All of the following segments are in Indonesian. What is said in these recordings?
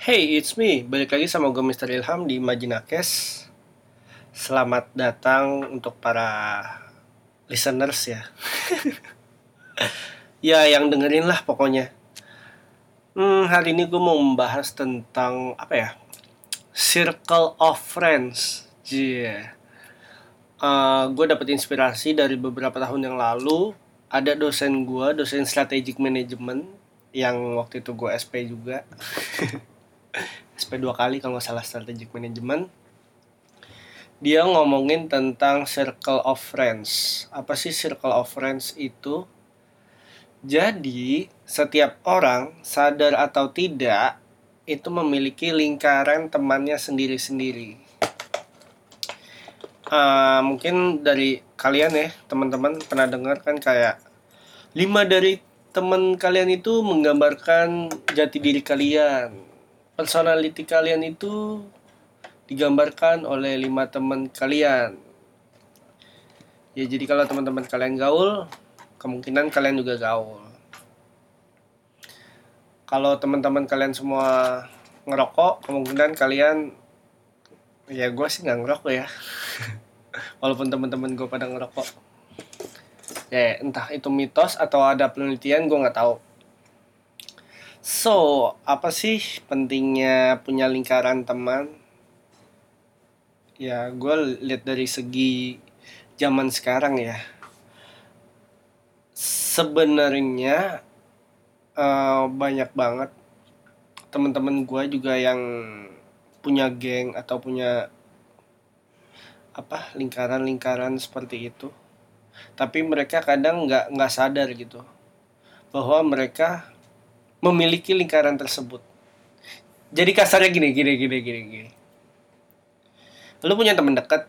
Hey, it's me. Balik lagi sama gue Mister Ilham di Majinakes. Selamat datang untuk para listeners ya. Ya, yang dengerin lah pokoknya. Hari ini gue mau membahas tentang circle of friends. Gue dapet inspirasi dari beberapa tahun yang lalu. Ada dosen gue, dosen strategic management, yang waktu itu gue SP juga. SP 2 kali kalau gak salah, strategic management. Dia ngomongin tentang circle of friends. Apa sih circle of friends itu? Jadi setiap orang, sadar atau tidak, itu memiliki lingkaran temannya sendiri-sendiri. Mungkin dari kalian ya, teman-teman pernah dengar kan kayak 5 dari teman kalian itu menggambarkan jati diri kalian. Personality kalian itu digambarkan oleh 5 teman kalian. Ya, jadi kalau teman-teman kalian gaul, kemungkinan kalian juga gaul. Kalau teman-teman kalian semua ngerokok, kemungkinan kalian... Ya, gue sih gak ngerokok ya. Walaupun teman-teman gue pada ngerokok. Ya, entah itu mitos atau ada penelitian, gue gak tahu. So, apa sih pentingnya punya lingkaran teman? Ya, gue lihat dari segi zaman sekarang ya. Sebenarnya banyak banget teman-teman gue juga yang punya geng atau punya lingkaran-lingkaran seperti itu. Tapi mereka kadang nggak sadar gitu bahwa mereka memiliki lingkaran tersebut. Jadi kasarnya gini. Lu punya teman dekat.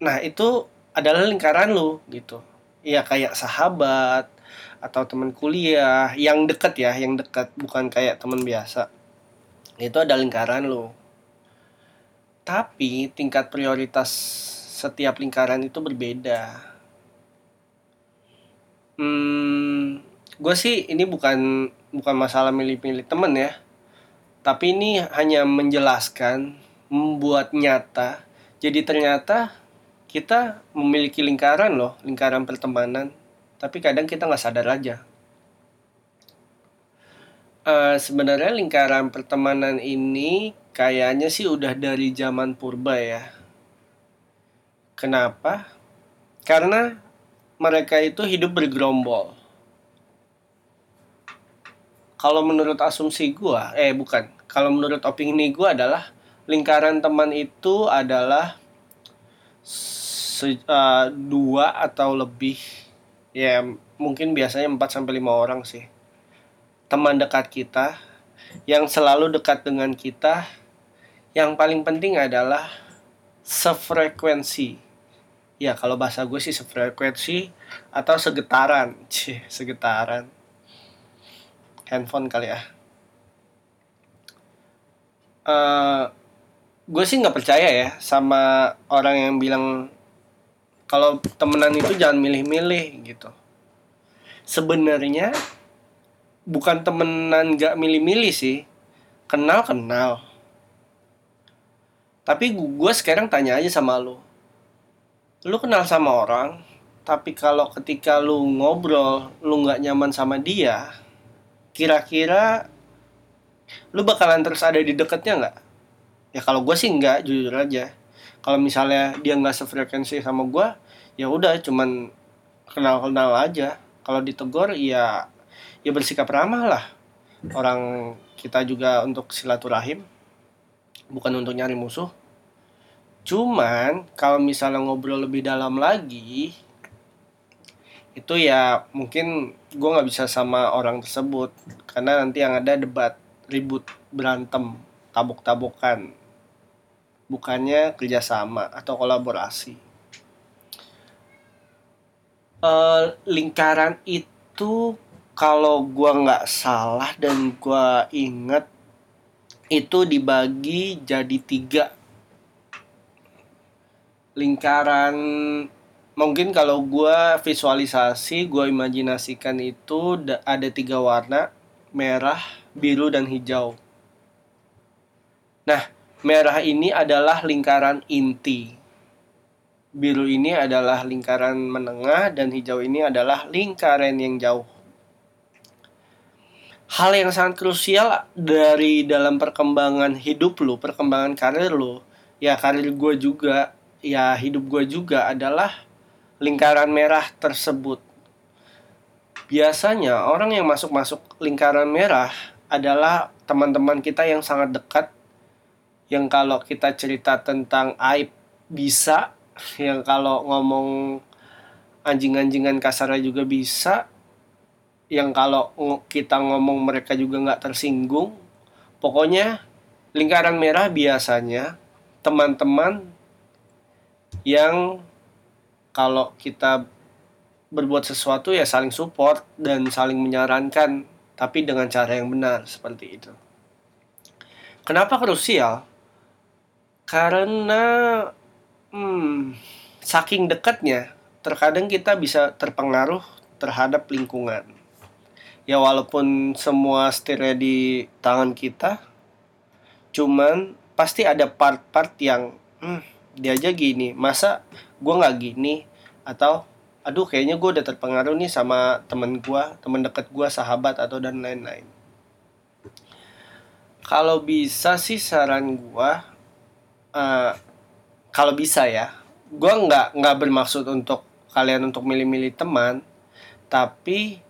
Nah, itu adalah lingkaran lu gitu. Ya kayak sahabat atau teman kuliah yang dekat ya, yang dekat, bukan kayak teman biasa. Itu ada lingkaran lu. Tapi tingkat prioritas setiap lingkaran itu berbeda. Gue sih ini bukan masalah milih-milih temen ya, tapi ini hanya menjelaskan, membuat nyata. Jadi ternyata kita memiliki lingkaran loh, lingkaran pertemanan, tapi kadang kita nggak sadar aja. Sebenarnya lingkaran pertemanan ini kayaknya sih udah dari zaman purba ya. Kenapa? Karena mereka itu hidup bergerombol. Kalau menurut asumsi gue, kalau menurut opini gue adalah lingkaran teman itu adalah 2 atau lebih. Ya mungkin biasanya 4-5 orang sih. Teman dekat kita, yang selalu dekat dengan kita. Yang paling penting adalah sefrekuensi. Ya kalau bahasa gue sih sefrekuensi atau segetaran. Segetaran. Handphone kali ya. Gue sih gak percaya ya sama orang yang bilang kalau temenan itu jangan milih-milih gitu. Sebenarnya bukan temenan gak milih-milih sih. Kenal-kenal. Tapi gue sekarang tanya aja sama lo. Lo kenal sama orang, tapi kalau ketika lo ngobrol, lo gak nyaman sama dia, kira-kira lu bakalan terus ada di deketnya nggak? Ya kalau gue sih nggak, jujur aja. Kalau misalnya dia nggak sefrekuensi sama gue, ya udah cuman kenal-kenal aja. Kalau ditegur ya bersikap ramah lah. Orang kita juga untuk silaturahim, bukan untuk nyari musuh. Cuman kalau misalnya ngobrol lebih dalam lagi, itu ya mungkin gue gak bisa sama orang tersebut. Karena nanti yang ada debat, ribut, berantem, tabok-tabokan. Bukannya kerjasama atau kolaborasi. Lingkaran itu kalau gue gak salah dan gue inget, itu dibagi jadi 3. Lingkaran... Mungkin kalau gue visualisasi, gue imajinasikan itu ada 3 warna, merah, biru, dan hijau. Nah, merah ini adalah lingkaran inti. Biru ini adalah lingkaran menengah, dan hijau ini adalah lingkaran yang jauh. Hal yang sangat krusial dari dalam perkembangan hidup lu, perkembangan karir lu, ya karir gue juga, ya hidup gue juga adalah lingkaran merah tersebut. Biasanya orang yang masuk-masuk lingkaran merah adalah teman-teman kita yang sangat dekat, yang kalau kita cerita tentang aib bisa, yang kalau ngomong anjing-anjingan kasarnya juga bisa, yang kalau kita ngomong mereka juga nggak tersinggung. Pokoknya lingkaran merah biasanya teman-teman yang kalau kita berbuat sesuatu ya saling support dan saling menyarankan, tapi dengan cara yang benar, seperti itu. Kenapa krusial? Karena saking dekatnya, terkadang kita bisa terpengaruh terhadap lingkungan. Ya walaupun semua setirnya di tangan kita, cuman pasti ada part-part yang dia aja gini, masa gue gak gini? Atau aduh kayaknya gue udah terpengaruh nih sama temen gue, temen deket gue, sahabat, atau dan lain-lain. Kalau bisa sih saran gue, kalau bisa ya, gue gak bermaksud untuk kalian untuk milih-milih teman, tapi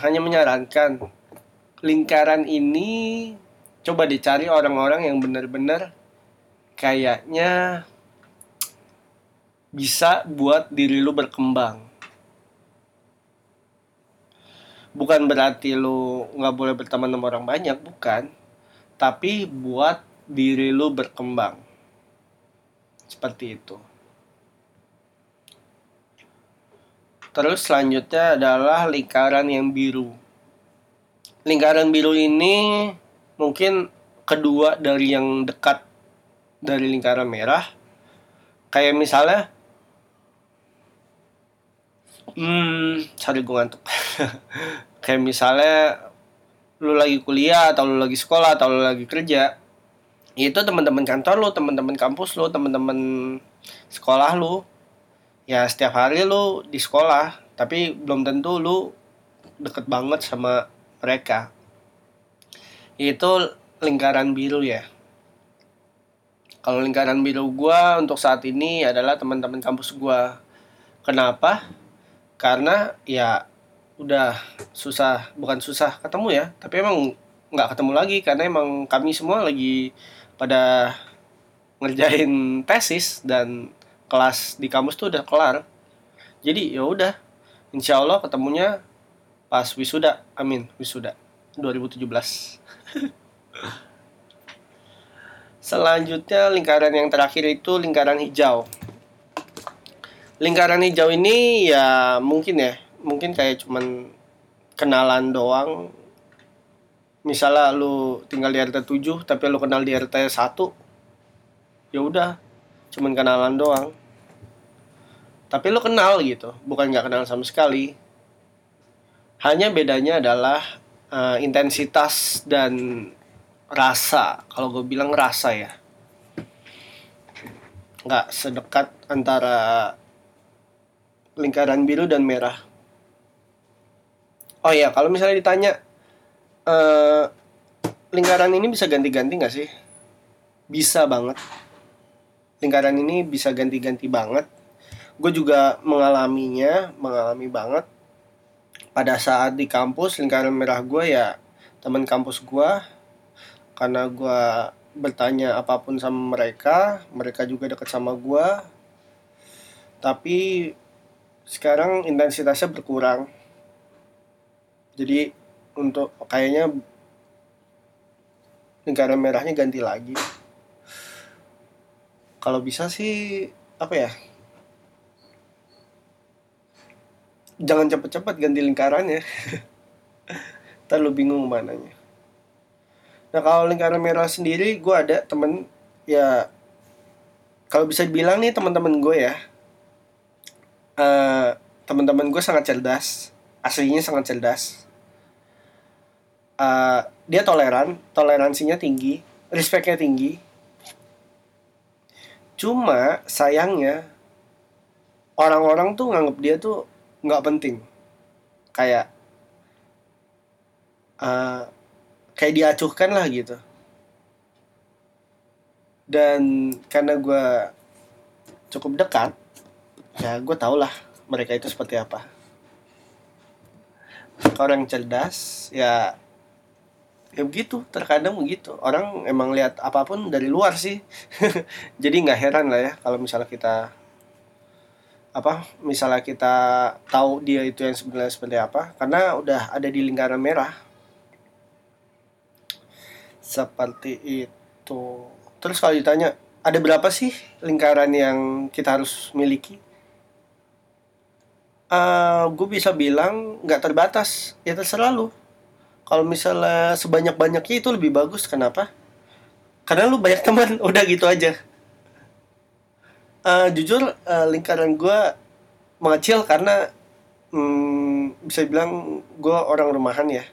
hanya menyarankan lingkaran ini coba dicari orang-orang yang benar-benar kayaknya bisa buat diri lu berkembang. Bukan berarti lu gak boleh berteman sama orang banyak, bukan, tapi buat diri lu berkembang, seperti itu. Terus selanjutnya adalah lingkaran yang biru. Lingkaran biru ini mungkin kedua dari yang dekat dari lingkaran merah. Kayak misalnya, sorry gue ngantuk. Kayak misalnya lu lagi kuliah, atau lu lagi sekolah, atau lu lagi kerja. Itu teman-teman kantor lu, teman-teman kampus lu, teman-teman sekolah lu. Ya setiap hari lu di sekolah, tapi belum tentu lu deket banget sama mereka. Itu lingkaran biru ya. Kalau lingkaran biru gue untuk saat ini adalah teman-teman kampus gue. Kenapa? Karena ya udah susah, bukan susah ketemu ya, tapi emang gak ketemu lagi, karena emang kami semua lagi pada ngerjain tesis dan kelas di kampus tuh udah kelar. Jadi ya udah, insya Allah ketemunya pas wisuda, amin, wisuda 2017. Selanjutnya lingkaran yang terakhir itu lingkaran hijau. Lingkaran hijau ini ya mungkin kayak cuman kenalan doang. Misalnya lu tinggal di RT 7 tapi lu kenal di RT 1, ya udah cuman kenalan doang, tapi lo kenal gitu, bukan gak kenal sama sekali. Hanya bedanya adalah intensitas dan rasa. Kalau gue bilang rasa ya, gak sedekat antara lingkaran biru dan merah. Oh iya, kalau misalnya ditanya lingkaran ini bisa ganti-ganti gak sih? Bisa banget. Lingkaran ini bisa ganti-ganti banget. Gue juga mengalami banget. Pada saat di kampus, lingkaran merah gue ya teman kampus gue. Karena gue bertanya apapun sama mereka, mereka juga dekat sama gue. Tapi sekarang intensitasnya berkurang. Jadi untuk kayaknya lingkaran merahnya ganti lagi. Kalau bisa sih, apa ya, jangan cepat-cepat ganti lingkarannya. Ntar lu bingung mananya. Nah kalau lingkaran merah sendiri, gue ada temen, ya kalau bisa dibilang nih teman-teman gue ya, teman-teman gue sangat cerdas, aslinya sangat cerdas. Dia toleransinya tinggi, respect-nya tinggi. Cuma sayangnya orang-orang tuh nganggap dia tuh nggak penting, kayak diacuhkan lah gitu. Dan karena gue cukup dekat, ya gue tau lah mereka itu seperti apa. Orang cerdas, ya begitu, terkadang begitu. Orang emang lihat apapun dari luar sih. Jadi nggak heran lah ya kalau misalnya kita tahu dia itu yang sebenarnya seperti apa, karena udah ada di lingkaran merah seperti itu. Terus kalau ditanya ada berapa sih lingkaran yang kita harus miliki, gue bisa bilang nggak terbatas, ya terserah lu. Kalau misalnya sebanyak-banyaknya itu lebih bagus. Kenapa? Karena lu banyak teman, udah gitu aja. Jujur, lingkaran gue mengecil karena bisa bilang gue orang rumahan ya.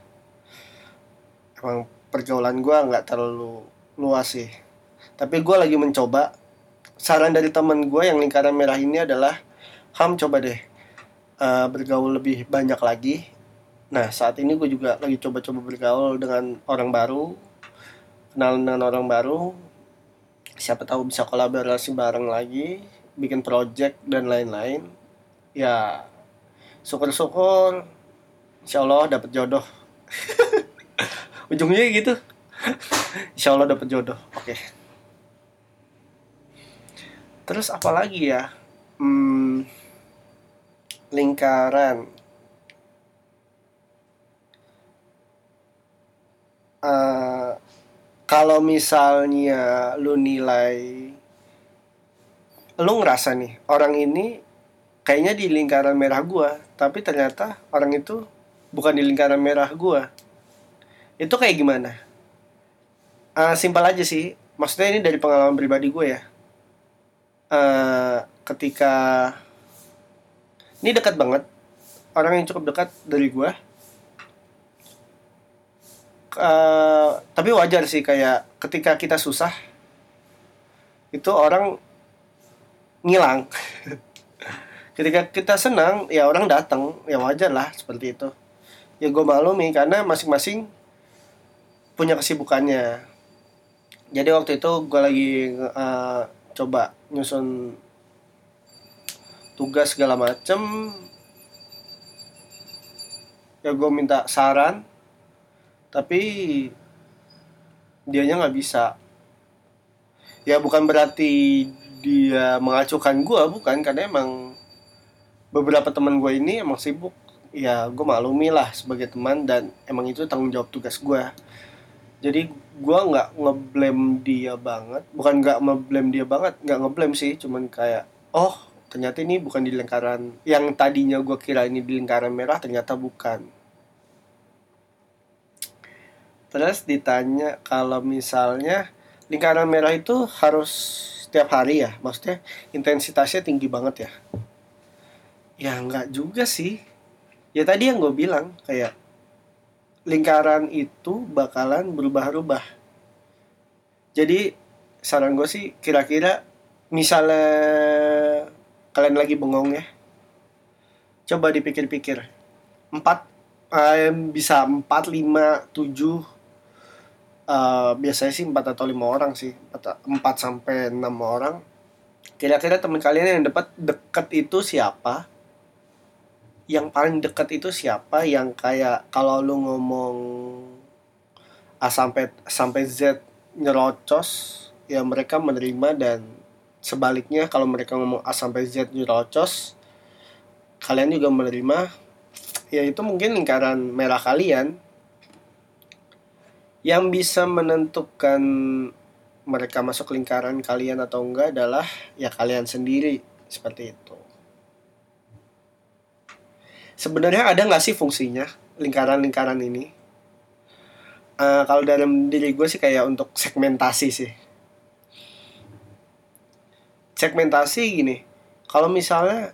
Emang pergaulan gue nggak terlalu luas sih. Tapi gue lagi mencoba. Saran dari teman gue yang lingkaran merah ini adalah, Ham, coba deh bergaul lebih banyak lagi. Nah, saat ini gue juga lagi coba-coba bergaul dengan orang baru, kenalan dengan orang baru. Siapa tahu bisa kolaborasi bareng lagi, bikin project dan lain-lain. Ya, syukur-syukur insyaallah dapat jodoh. Ujungnya gitu. Insyaallah dapat jodoh. Oke. Terus apa lagi ya? Lingkaran kalau misalnya lu nilai, lu ngerasa nih, orang ini kayaknya di lingkaran merah gua, tapi ternyata orang itu bukan di lingkaran merah gua. Itu kayak gimana? Simpel aja sih. Maksudnya ini dari pengalaman pribadi gue ya. Ketika ini dekat banget, orang yang cukup dekat dari gua. Tapi wajar sih, kayak ketika kita susah itu orang ngilang. Ketika kita senang ya orang datang, ya wajar lah seperti itu. Ya gue maklumi karena masing-masing punya kesibukannya. Jadi waktu itu gue lagi coba nyusun tugas segala macem. Ya gue minta saran, tapi dianya nggak bisa. Ya bukan berarti dia mengacuhkan gue, bukan, karena emang beberapa teman gue ini emang sibuk. Ya gue maklumi lah sebagai teman, dan emang itu tanggung jawab tugas gue. Jadi gue nggak ngeblame dia banget, bukan nggak ngeblame dia banget, nggak ngeblame sih, cuman kayak oh ternyata ini bukan di lingkaran yang tadinya gue kira ini di lingkaran merah, ternyata bukan. Terus ditanya kalau misalnya lingkaran merah itu harus setiap hari ya? Maksudnya intensitasnya tinggi banget ya? Ya enggak juga sih. Ya tadi yang gue bilang, kayak lingkaran itu bakalan berubah-ubah. Jadi saran gue sih kira-kira misalnya kalian lagi bengong ya, coba dipikir-pikir. 4, 5, 7 biasanya sih 4 atau 5 orang sih, 4 sampai 6 orang. Kira-kira teman kalian yang dekat itu siapa? Yang paling dekat itu siapa? Yang kayak kalau lu ngomong A sampai Z nyerocos, ya mereka menerima, dan sebaliknya kalau mereka ngomong A sampai Z nyerocos, kalian juga menerima. Ya itu mungkin lingkaran merah kalian yang bisa menentukan mereka masuk lingkaran kalian atau enggak adalah ya kalian sendiri, seperti itu. Sebenarnya ada nggak sih fungsinya lingkaran-lingkaran ini? Kalau dalam diri gue sih kayak untuk segmentasi sih. Segmentasi gini, kalau misalnya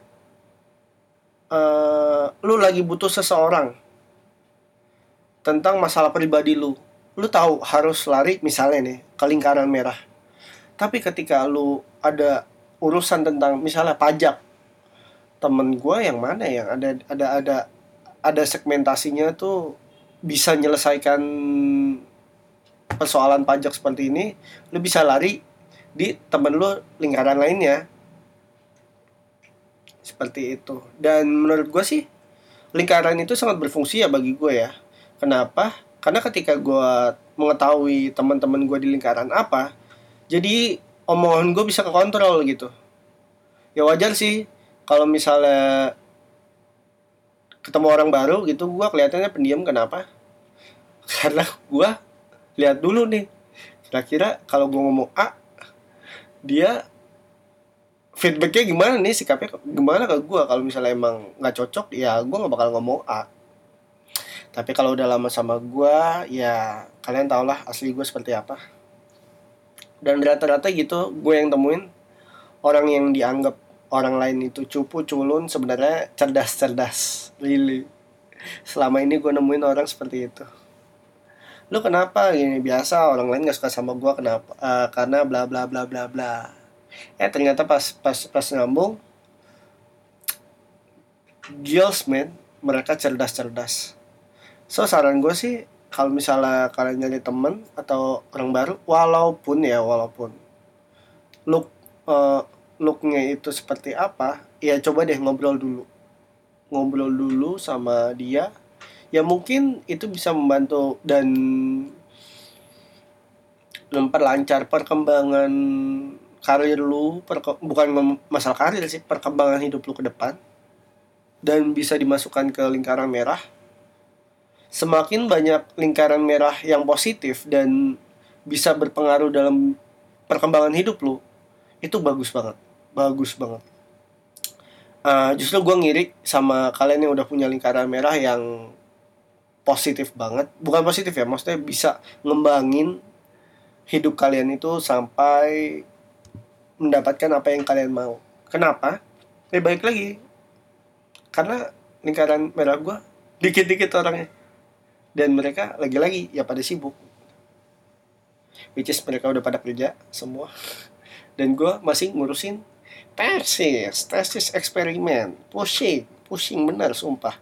lu lagi butuh seseorang tentang masalah pribadi lu tahu harus lari misalnya nih ke lingkaran merah. Tapi ketika lu ada urusan tentang misalnya pajak, temen gue yang mana yang ada segmentasinya tuh bisa menyelesaikan persoalan pajak seperti ini, lu bisa lari di temen lu lingkaran lainnya. Seperti itu. Dan menurut gue sih lingkaran itu sangat berfungsi ya bagi gue ya. Kenapa? Karena ketika gue mengetahui teman-teman gue di lingkaran apa, jadi omongan gue bisa kekontrol gitu. Ya wajar sih kalau misalnya ketemu orang baru gitu, gue kelihatannya pendiam. Kenapa? Karena gue lihat dulu nih, kira-kira kalau gue ngomong A, dia feedbacknya gimana nih, sikapnya gimana ke gue. Kalau misalnya emang gak cocok, ya gue gak bakal ngomong A. Tapi kalau udah lama sama gue, ya kalian tau lah asli gue seperti apa. Dan rata-rata gitu, gue yang temuin orang yang dianggap orang lain itu cupu, culun, sebenarnya cerdas-cerdas, really. Selama ini gue nemuin orang seperti itu. Lu kenapa gini, biasa orang lain gak suka sama gue, kenapa? Karena bla bla bla bla bla. Ternyata pas nyambung, girls man, mereka cerdas-cerdas. So saran gue sih, kalau misalnya kalian nyari temen atau orang baru, walaupun looknya itu seperti apa, ya coba deh ngobrol dulu sama dia. Ya mungkin itu bisa membantu dan memperlancar perkembangan karir lu, bukan masalah karir sih, perkembangan hidup lu ke depan. Dan bisa dimasukkan ke lingkaran merah. Semakin banyak lingkaran merah yang positif dan bisa berpengaruh dalam perkembangan hidup lu, itu bagus banget. Justru gue ngiri sama kalian yang udah punya lingkaran merah yang positif banget. Bukan positif ya, maksudnya bisa ngembangin hidup kalian itu sampai mendapatkan apa yang kalian mau. Kenapa? Baik lagi, karena lingkaran merah gue dikit-dikit orangnya. Dan mereka lagi-lagi ya pada sibuk, which is mereka udah pada kerja semua. Dan gue masih ngurusin tesis eksperimen, Pusing bener sumpah.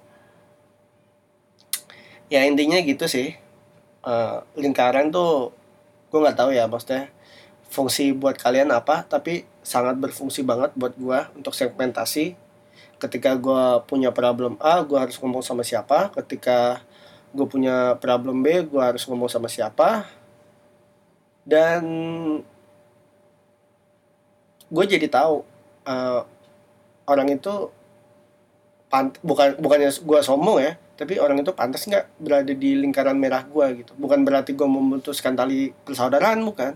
Ya intinya gitu sih. Lingkaran tuh gue gak tahu ya maksudnya fungsi buat kalian apa, tapi sangat berfungsi banget buat gue untuk segmentasi. Ketika gue punya problem A, gue harus ngomong sama siapa. Ketika gue punya problem B, gue harus ngomong sama siapa. Dan gue jadi tahu orang itu bukannya gue sombong ya, tapi orang itu pantas nggak berada di lingkaran merah gue gitu. Bukan berarti gue memutuskan tali persaudaraan, bukan.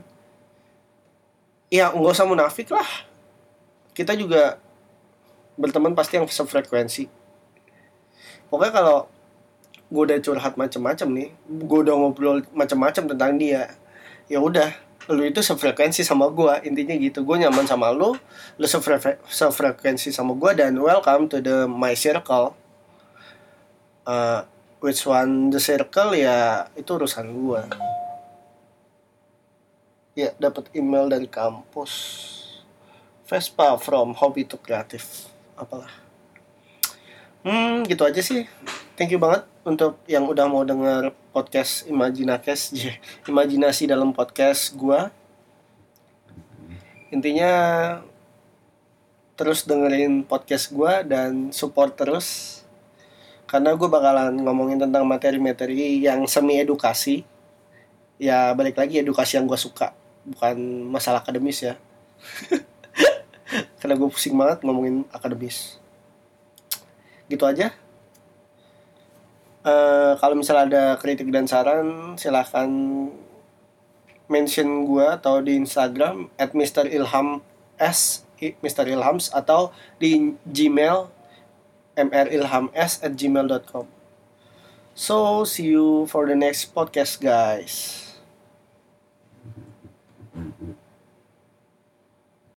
Ya nggak usah munafik lah, kita juga berteman pasti yang sefrekuensi. Pokoknya kalau gue udah curhat macam-macam nih, gue udah ngobrol macam-macam tentang dia, ya udah, lu itu sefrekuensi sama gue, intinya gitu. Gue nyaman sama lu sefrekuensi sama gue, dan welcome to my circle. Which one the circle, ya itu urusan gue. Ya, dapat email dari kampus. Vespa from hobby to kreatif. Apalah. Gitu aja sih. Thank you banget untuk yang udah mau denger podcast Majinakes, imajinasi dalam podcast gua. Intinya terus dengerin podcast gua dan support terus, karena gua bakalan ngomongin tentang materi-materi yang semi edukasi. Ya balik lagi, edukasi yang gua suka, bukan masalah akademis ya. Karena gua pusing banget ngomongin akademis. Gitu aja. Kalau misalnya ada kritik dan saran, silahkan mention gue atau di Instagram @MrIlhamS, Mister Ilhams, atau di Gmail mrilhams@gmail.com. So see you for the next podcast guys.